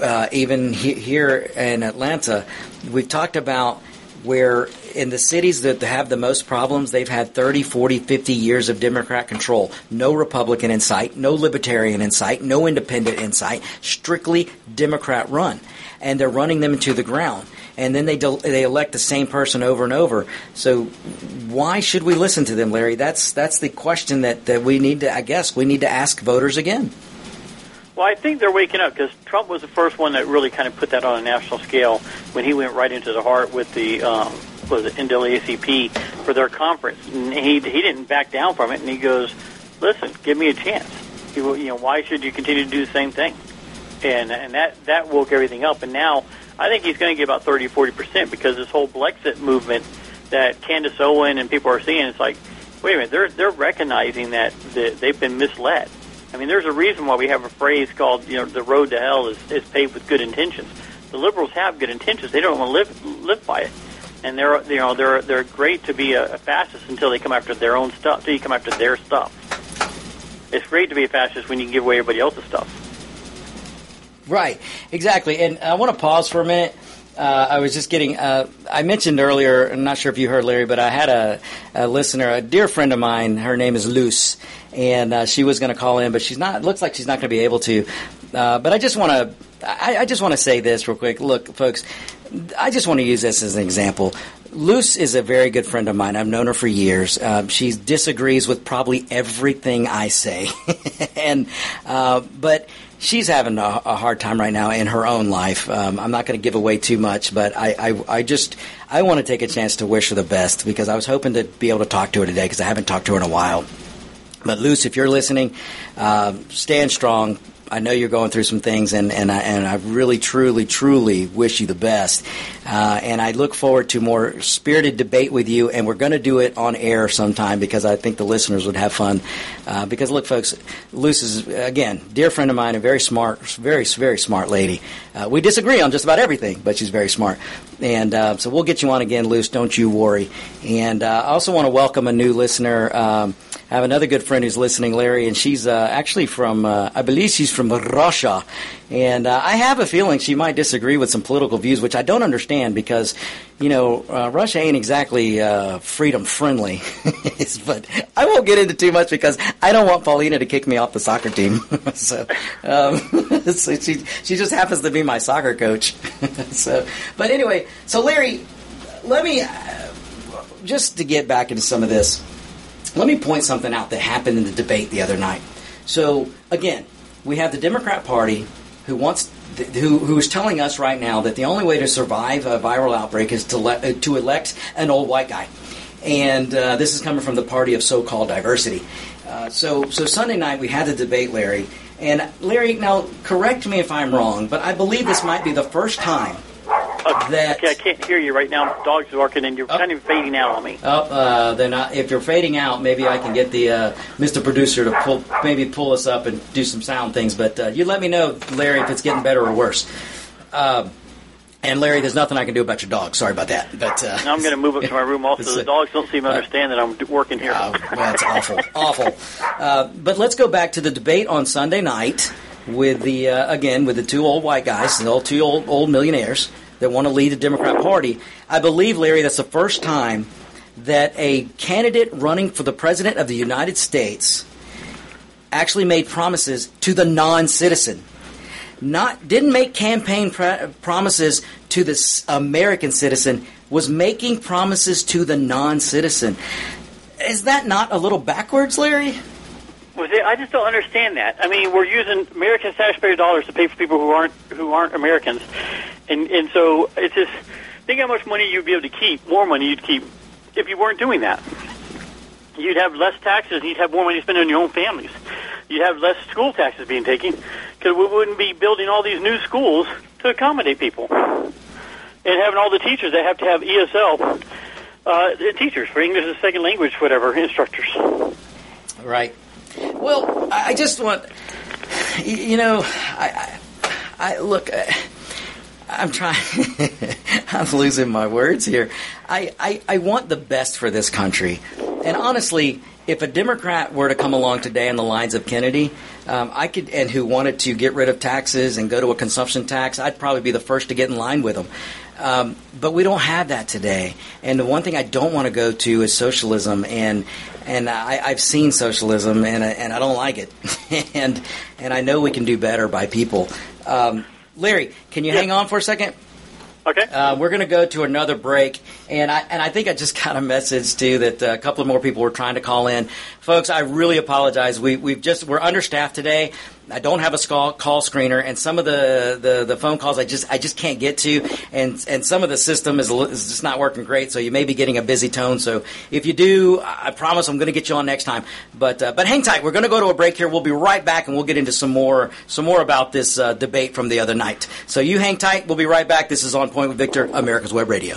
uh, even he, here in Atlanta. We've talked about where in the cities that have the most problems, they've had thirty, forty, fifty years of Democrat control. No Republican in sight, no Libertarian in sight, no Independent in sight, strictly Democrat run. And they're running them into the ground. And then they del- they elect the same person over and over. So why should we listen to them, Larry? That's that's the question that, that we need to, I guess, we need to ask voters again. Well, I think they're waking up, because Trump was the first one that really kind of put that on a national scale when he went right into the heart with the um, was it N double A C P for their conference. And he, he didn't back down from it, and he goes, listen, give me a chance. You, you know, why should you continue to do the same thing? And and that, that woke everything up. And now I think he's going to get about thirty, forty percent because this whole Brexit movement that Candace Owens and people are seeing, it's like, wait a minute, they're they're recognizing that they've been misled. I mean, there's a reason why we have a phrase called, you know, the road to hell is, is paved with good intentions. The liberals have good intentions. They don't want to live live by it. And they're, you know, they're they're great to be a, a fascist until they come after their own stuff, until you come after their stuff. It's great to be a fascist when you give away everybody else's stuff. Right, exactly. And I want to pause for a minute. Uh, I was just getting uh, – I mentioned earlier, I'm not sure if you heard, Larry, but I had a, a listener, a dear friend of mine. Her name is Luce, and uh, she was going to call in, but she's not – looks like she's not going to be able to. Uh, but I just want to – I just want to say this real quick. Look, folks, I just want to use this as an example. Luce is a very good friend of mine. I've known her for years. Uh, she disagrees with probably everything I say, and uh, but – she's having a, a hard time right now in her own life. Um, I'm not going to give away too much, but I, I, I just I want to take a chance to wish her the best because I was hoping to be able to talk to her today because I haven't talked to her in a while. But, Luce, if you're listening, uh, stand strong. I know you're going through some things, and, and, I, and I really, truly, truly wish you the best. Uh, and I look forward to more spirited debate with you, and we're going to do it on air sometime because I think the listeners would have fun. Uh, because, look, folks, Luce is, again, dear friend of mine, a very smart, very, very smart lady. Uh, we disagree on just about everything, but she's very smart. And uh, so we'll get you on again, Luce. Don't you worry. And uh, I also want to welcome a new listener. Um, I have another good friend who's listening, Larry, and she's uh, actually from, uh, I believe she's from Russia. And uh, I have a feeling she might disagree with some political views, which I don't understand because, you know, uh, Russia ain't exactly uh, freedom friendly. But I won't get into too much because I don't want Paulina to kick me off the soccer team. so um, so she, she just happens to be my soccer coach. so, But anyway, so Larry, let me, uh, just to get back into some of this, let me point something out that happened in the debate the other night. So, again, we have the Democrat Party who wants th- who who is telling us right now that the only way to survive a viral outbreak is to le- to elect an old white guy, and uh, this is coming from the party of so-called diversity. Uh, so so Sunday night we had the debate, Larry, and Larry. Now correct me if I'm wrong, but I believe this might be the first time okay, that okay, I can't hear you right now. Dogs are barking, and you're oh, kind of fading out on me. Oh, uh, they're not. If you're fading out, maybe I can get the uh, Mister Producer to pull, maybe pull us up and do some sound things. But uh, you let me know, Larry, if it's getting better or worse. Uh, and Larry, there's nothing I can do about your dog. Sorry about that. But uh, now I'm going to move up to my room. Also, the dogs don't seem to understand uh, that I'm working here. Uh, well, that's awful, awful. Uh, but let's go back to the debate on Sunday night with the uh, again with the two old white guys, the old, two old old millionaires. That want to lead the Democrat Party. I believe, Larry, that's the first time that a candidate running for the President of the United States actually made promises to the non-citizen. Not didn't make campaign pr- promises to the American citizen, was making promises to the non-citizen. Is that not a little backwards, Larry? I just don't understand that. I mean, we're using American taxpayer dollars to pay for people who aren't who aren't Americans, and and so it's just think how much money you'd be able to keep, more money you'd keep if you weren't doing that. You'd have less taxes, and you'd have more money to spend on your own families. You'd have less school taxes being taken because we wouldn't be building all these new schools to accommodate people, and having all the teachers that have to have E S L uh, teachers for English as a second language, whatever instructors. Right. Well, I just want, you know, I, I, I look, I, I'm trying, I'm losing my words here. I, I, I want the best for this country. And honestly, if a Democrat were to come along today in the lines of Kennedy, um, I could, and who wanted to get rid of taxes and go to a consumption tax, I'd probably be the first to get in line with them. Um, but we don't have that today. And the one thing I don't want to go to is socialism. And and I, I've seen socialism, and I, and I don't like it. and and I know we can do better by people. Um, Larry, can you yeah. hang on for a second? Okay. Uh, we're going to go to another break, and I and I think I just got a message too that uh, a couple of more people were trying to call in, folks. I really apologize. We we've just we're understaffed today. I don't have a call screener, and some of the, the, the phone calls I just I just can't get to, and and some of the system is, is just not working great, so you may be getting a busy tone. So if you do, I promise I'm going to get you on next time. But uh, but hang tight. We're going to go to a break here. We'll be right back, and we'll get into some more some more about this uh, debate from the other night. So you hang tight. We'll be right back. This is On Point with Victor, America's Web Radio.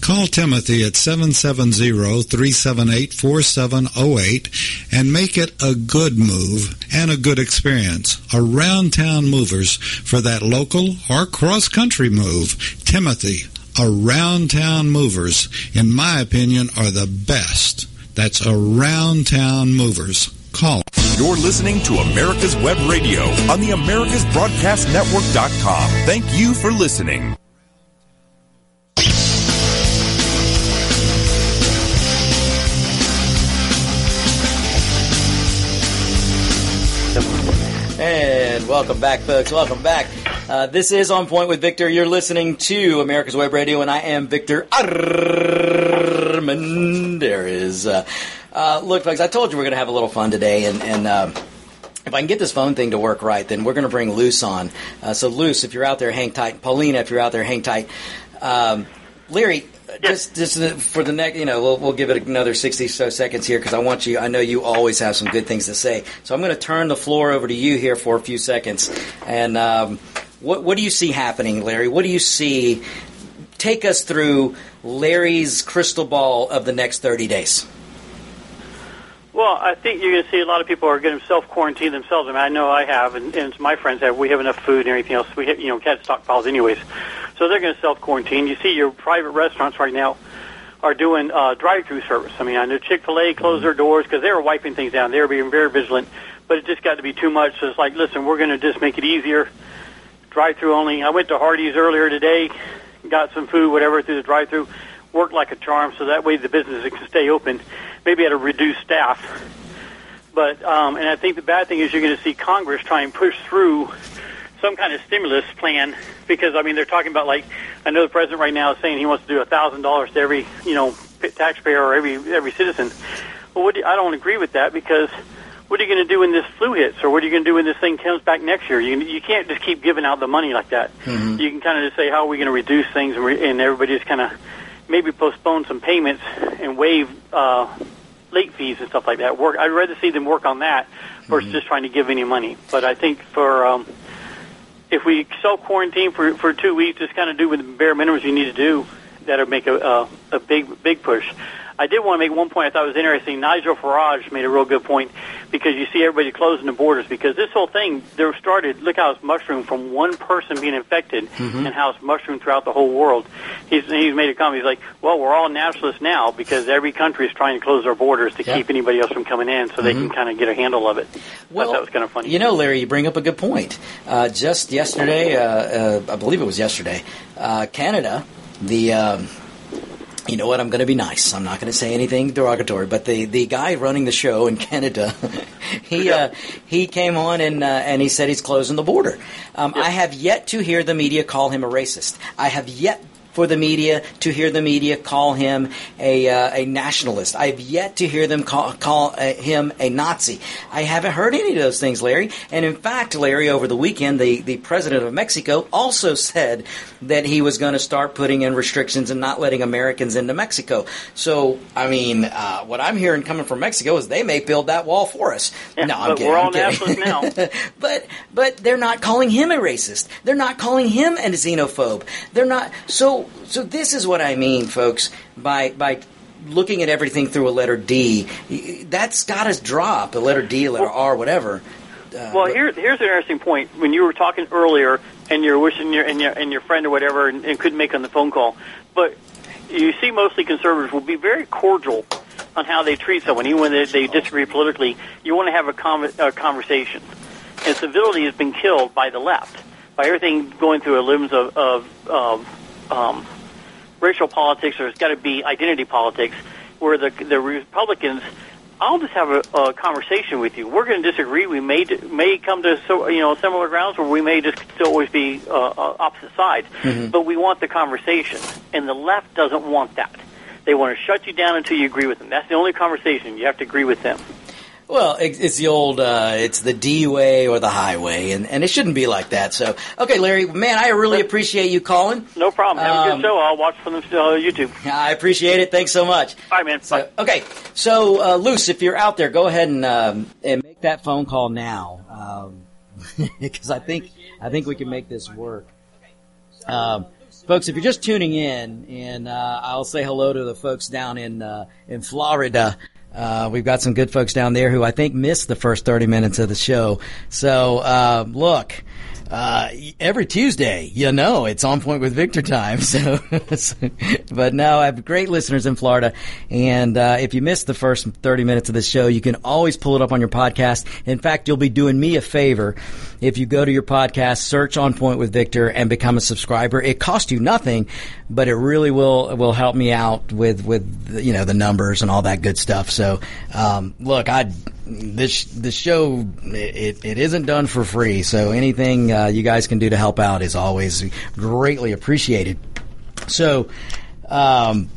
Call Timothy at seven seven zero, three seven eight, four seven zero eight and make it a good move and a good experience. Around Town Movers for that local or cross-country move. Timothy, Around Town Movers, in my opinion, are the best. That's Around Town Movers. Call. You're listening to America's Web Radio on the Americas Broadcast Network dot com. Thank you for listening. And welcome back, folks. Welcome back. Uh, this is On Point with Victor. You're listening to America's Web Radio, and I am Victor Armander. Uh, uh, look, folks, I told you we're going to have a little fun today, and... and uh, if I can get this phone thing to work right, then we're going to bring Luce on. Uh, so, Luce, if you're out there, hang tight. Paulina, if you're out there, hang tight. Um, Larry... Just, just for the next, you know, we'll, we'll give it another sixty so seconds here because I want you. I know you always have some good things to say, so I'm going to turn the floor over to you here for a few seconds. And um, what, what do you see happening, Larry? What do you see? Take us through Larry's crystal ball of the next thirty days. Well, I think you're going to see a lot of people are going to self-quarantine themselves. I mean, I know I have, and, and my friends have. We have enough food and everything else. We have, you know, cat stockpiles anyways. So they're going to self-quarantine. You see your private restaurants right now are doing uh, drive-thru service. I mean, I know Chick-fil-A closed their doors because they were wiping things down. They were being very vigilant, but it just got to be too much. So it's like, listen, we're going to just make it easier, drive-thru only. I went to Hardee's earlier today, got some food, whatever, through the drive-thru. Worked like a charm, so that way the businesses can stay open, maybe at a reduced staff. But um, and I think the bad thing is you're going to see Congress try and push through some kind of stimulus plan because, I mean, they're talking about, like, I know the president right now is saying he wants to do one thousand dollars to every, you know, taxpayer or every every citizen. Well, what do, I don't agree with that because what are you going to do when this flu hits or what are you going to do when this thing comes back next year? You, you can't just keep giving out the money like that. Mm-hmm. You can kind of just say, how are we going to reduce things, and, re- and everybody just kind of maybe postpone some payments and waive uh, late fees and stuff like that. Work. I'd rather see them work on that versus mm-hmm. just trying to give any money. But I think for um, if we self-quarantine for, for two weeks, just kind of do with the bare minimums you need to do, that would make a, uh, a big, big push. I did want to make one point I thought was interesting. Nigel Farage made a real good point because you see everybody closing the borders because this whole thing, they were started, look how it's mushroomed from one person being infected mm-hmm. and how it's mushroomed throughout the whole world. He's, he's made a comment. He's like, well, we're all nationalists now because every country is trying to close their borders to yeah. keep anybody else from coming in so mm-hmm. they can kind of get a handle of it. Well, I thought that was kind of funny. You know, Larry, you bring up a good point. Uh, just yesterday, uh, uh, I believe it was yesterday, uh, Canada, the... Um, You know what? I'm going to be nice. I'm not going to say anything derogatory. But the, the guy running the show in Canada, he yeah. uh, he came on and uh, and he said he's closing the border. Um, yeah. I have yet to hear the media call him a racist. I have yet for the media to hear the media call him a uh, a nationalist. I've yet to hear them call, call uh, him a Nazi. I haven't heard any of those things, Larry. And in fact, Larry, over the weekend, the, the president of Mexico also said that he was going to start putting in restrictions and not letting Americans into Mexico. So, I mean, uh, what I'm hearing coming from Mexico is they may build that wall for us. Yeah, no, I'm but kidding. We're all nationalists now. but, but they're not calling him a racist. They're not calling him a xenophobe. They're not. So so so this is what I mean, folks, by by looking at everything through a letter D. That's got to drop, a letter D, a letter R, whatever. Uh, well, here, here's an interesting point. When you were talking earlier, and you're wishing your and your and your friend or whatever, and, and couldn't make on the phone call, but you see, mostly conservatives will be very cordial on how they treat someone, even when they, they disagree politically. You want to have a, con- a conversation, and civility has been killed by the left, by everything going through a limbs of of, of um, racial politics, or it's got to be identity politics, where the the Republicans. I'll just have a, a conversation with you. We're going to disagree. We may may come to so, you know similar grounds, where we may just still always be uh, opposite sides. Mm-hmm. But we want the conversation, and the left doesn't want that. They want to shut you down until you agree with them. That's the only conversation. You have to agree with them. Well, it's the old, uh, it's the D way or the highway, and, and it shouldn't be like that. So, okay, Larry, man, I really appreciate you calling. No problem. Have um, a good show. I'll watch from the uh, YouTube. I appreciate it. Thanks so much. All right, man. So, okay, so, uh, Luce, if you're out there, go ahead and um, and make that phone call now, because um, I think I think we can make this work. Um, folks, if you're just tuning in, and uh, I'll say hello to the folks down in uh, in Florida. Uh, we've got some good folks down there who I think missed the first thirty minutes of the show. So, uh, look, uh, every Tuesday, you know, it's On Point with Victor time. So, but no, I have great listeners in Florida. And, uh, if you missed the first thirty minutes of the show, you can always pull it up on your podcast. In fact, you'll be doing me a favor. If you go to your podcast, search On Point with Victor and become a subscriber. It costs you nothing, but it really will will help me out with, with you know, the numbers and all that good stuff. So, um, look, I this this show it, it isn't done for free. So anything uh, you guys can do to help out is always greatly appreciated. So, um,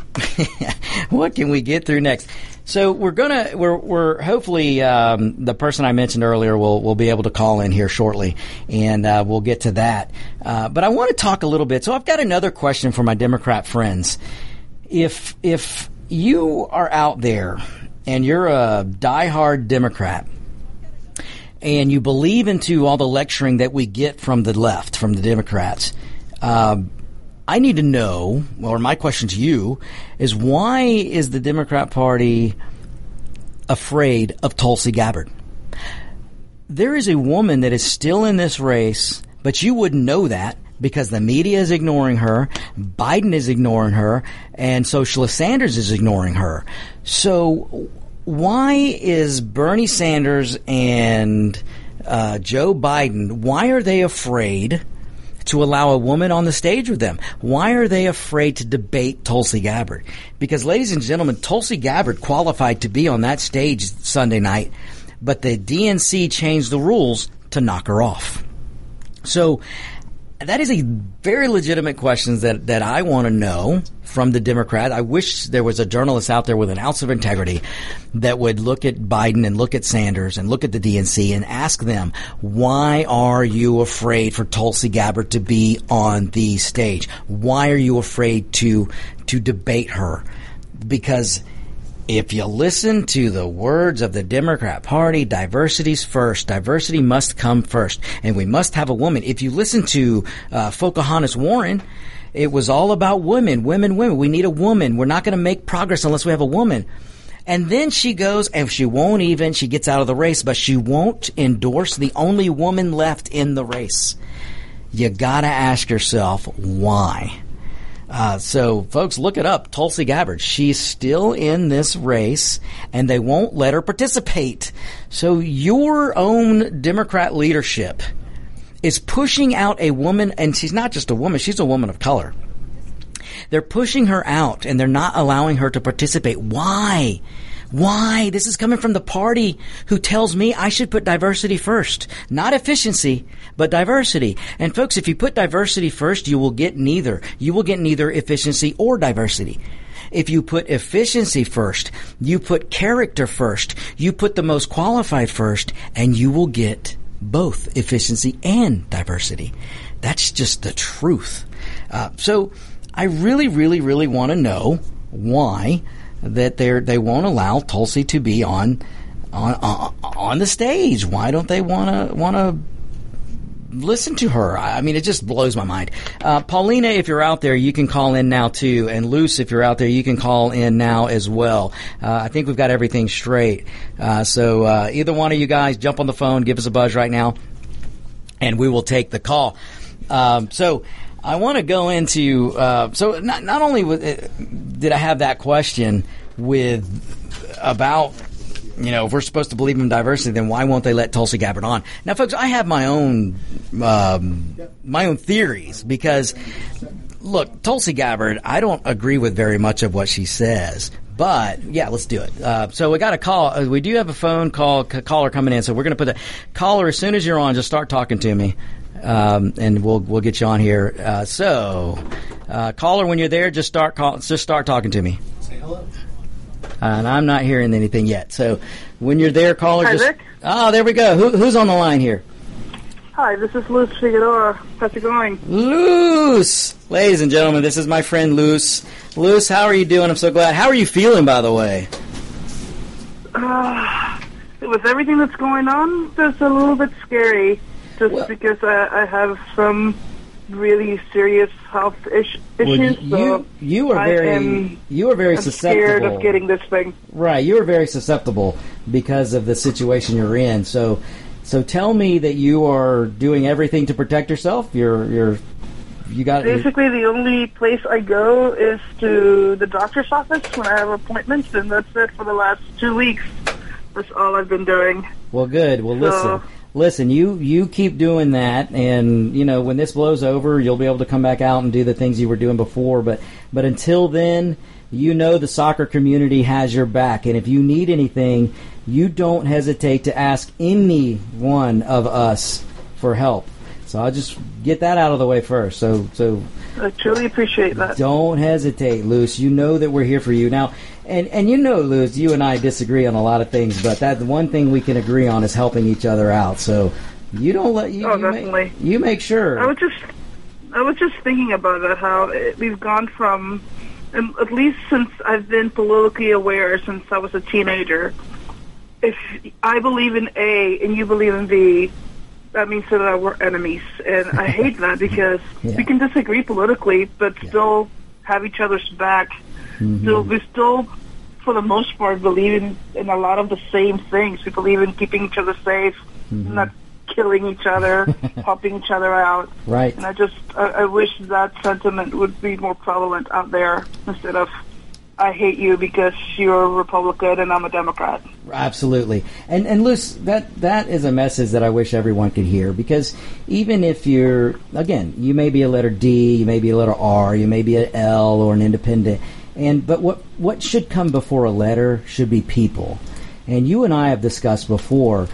what can we get through next? So we're gonna we're we're hopefully um, the person I mentioned earlier will will be able to call in here shortly, and uh, we'll get to that. Uh, but I want to talk a little bit. So I've got another question for my Democrat friends. If if you are out there and you're a diehard Democrat and you believe into all the lecturing that we get from the left, from the Democrats, uh, I need to know, or my question to you is, why is the Democrat Party afraid of Tulsi Gabbard? There is a woman that is still in this race, but you wouldn't know that because the media is ignoring her, Biden is ignoring her, and Socialist Sanders is ignoring her. So why is Bernie Sanders and uh, Joe Biden, why are they afraid to allow a woman on the stage with them? Why are they afraid to debate Tulsi Gabbard? Because, ladies and gentlemen, Tulsi Gabbard qualified to be on that stage Sunday night, but the D N C changed the rules to knock her off. So that is a very legitimate question that, that I want to know from the Democrat. I wish there was a journalist out there with an ounce of integrity that would look at Biden and look at Sanders and look at the D N C and ask them, why are you afraid for Tulsi Gabbard to be on the stage? Why are you afraid to to debate her? Because if you listen to the words of the Democrat Party, diversity's first. Diversity must come first. And we must have a woman. If you listen to uh, Pocahontas Warren, it was all about women, women, women. We need a woman. We're not going to make progress unless we have a woman. And then she goes, and she won't even, she gets out of the race, but she won't endorse the only woman left in the race. You got to ask yourself why. Uh, so, folks, look it up. Tulsi Gabbard. She's still in this race, and they won't let her participate. So your own Democrat leadership is pushing out a woman, and she's not just a woman. She's a woman of color. They're pushing her out, and they're not allowing her to participate. Why? Why? This is coming from the party who tells me I should put diversity first. Not efficiency, but diversity. And folks, if you put diversity first, you will get neither. You will get neither efficiency or diversity. If you put efficiency first, you put character first, you put the most qualified first, and you will get both efficiency and diversity. That's just the truth. Uh, so I really, really, really want to know why that they they won't allow Tulsi to be on on on the stage. Why don't they want to want to listen to her. I mean, it just blows my mind. Uh, Paulina, if you're out there, you can call in now, too. And Luce, if you're out there, you can call in now as well. Uh, I think we've got everything straight. Uh, so uh, either one of you guys, jump on the phone, give us a buzz right now, and we will take the call. Um, so I want to go into uh, – so not, not only was it, did I have that question with – about – you know, if we're supposed to believe in diversity, then why won't they let Tulsi Gabbard on? Now, folks, I have my own um, my own theories because, look, Tulsi Gabbard, I don't agree with very much of what she says. But, yeah, let's do it. Uh, so we got a call. We do have a phone call c- caller coming in. So we're going to put a caller as soon as you're on. Just start talking to me, um, and we'll we'll get you on here. Uh, so, uh, caller, when you're there, just start call- just start talking to me. Say hello. Uh, and I'm not hearing anything yet. So when you're there, caller, just... Hi, Vic. Oh, there we go. Who, who's on the line here? Hi, this is Luce Figueroa. How's it going? Luce! Ladies and gentlemen, this is my friend Luce. Luce, how are you doing? I'm so glad. How are you feeling, by the way? Uh, with everything that's going on, it's a little bit scary. Just well, because I, I have some... really serious health ish- issues. Well, you, so you are very, I am, you are very I'm susceptible. Scared of getting this thing. Right, you are very susceptible because of the situation you're in. So, so tell me that you are doing everything to protect yourself. You're, you're, you got. Basically, the only place I go is to the doctor's office when I have appointments, and that's it for the last two weeks. That's all I've been doing. Well, good. Well, so, listen. Listen, you, you keep doing that, and, you know, when this blows over, you'll be able to come back out and do the things you were doing before. But but until then, you know the soccer community has your back. And if you need anything, you don't hesitate to ask any one of us for help. So I'll just get that out of the way first. So, so I truly appreciate that. Don't hesitate, Luce. You know that we're here for you. Now, and, and you know, Luce, you and I disagree on a lot of things, but that the one thing we can agree on is helping each other out. So you don't let you oh, you, definitely. Make, you make sure. I was just I was just thinking about that, how it, we've gone from, at least since I've been politically aware since I was a teenager, if I believe in A and you believe in B, that means that we're enemies, and I hate that because yeah. we can disagree politically, but yeah. still have each other's back. Mm-hmm. So we still, for the most part, believe in, in a lot of the same things. We believe in keeping each other safe, mm-hmm. not killing each other, helping each other out. Right. And I just, I, I wish that sentiment would be more prevalent out there instead of, I hate you because you're a Republican and I'm a Democrat. Absolutely. And and Luce, that, that is a message that I wish everyone could hear, because even if you're, again, you may be a letter D, you may be a letter R, you may be an L or an independent, and but what what should come before a letter should be people. And you and I have discussed before,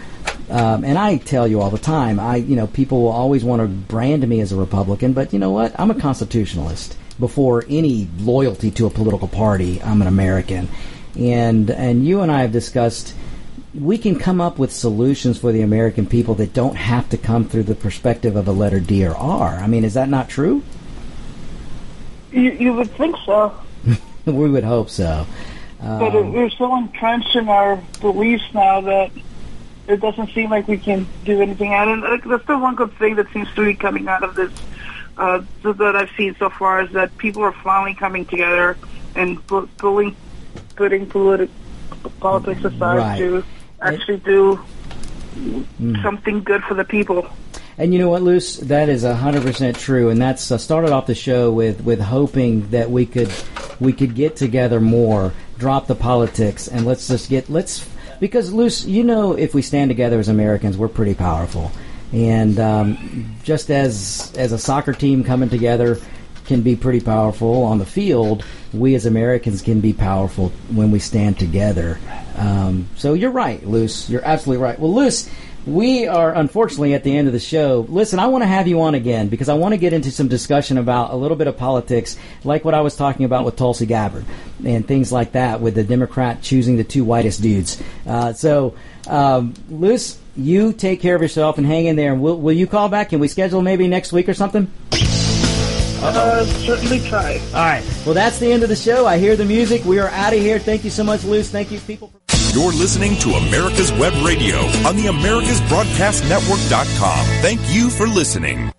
um, and I tell you all the time, I you know people will always want to brand me as a Republican, but you know what? I'm a constitutionalist. Before any loyalty to a political party, I'm an American. And and you and I have discussed, we can come up with solutions for the American people that don't have to come through the perspective of a letter D or R. I mean, is that not true? You, you would think so. We would hope so. Um, but we're so entrenched in our beliefs now that it doesn't seem like we can do anything. And that's the one good thing that seems to be coming out of this Uh, that I've seen so far is that people are finally coming together and bu- pulling, putting politi- politics aside right. to actually it, do mm. something good for the people. And you know what, Luce? That is one hundred percent true, and that's uh, started off the show with, with hoping that we could we could get together more, drop the politics, and let's just get let's because Luce, you know, if we stand together as Americans, we're pretty powerful. And um, just as as a soccer team coming together can be pretty powerful on the field, we as Americans can be powerful when we stand together. Um, so you're right, Luce. You're absolutely right. Well, Luce, we are unfortunately at the end of the show. Listen, I want to have you on again because I want to get into some discussion about a little bit of politics, like what I was talking about with Tulsi Gabbard and things like that, with the Democrat choosing the two whitest dudes. Uh, so, um, Luce, you take care of yourself and hang in there. Will, will you call back? Can we schedule maybe next week or something? Uh, certainly try. All right. Well, that's the end of the show. I hear the music. We are out of here. Thank you so much, Luce. Thank you, people. For- You're listening to America's Web Radio on the Americas Broadcast Network dot com. Thank you for listening.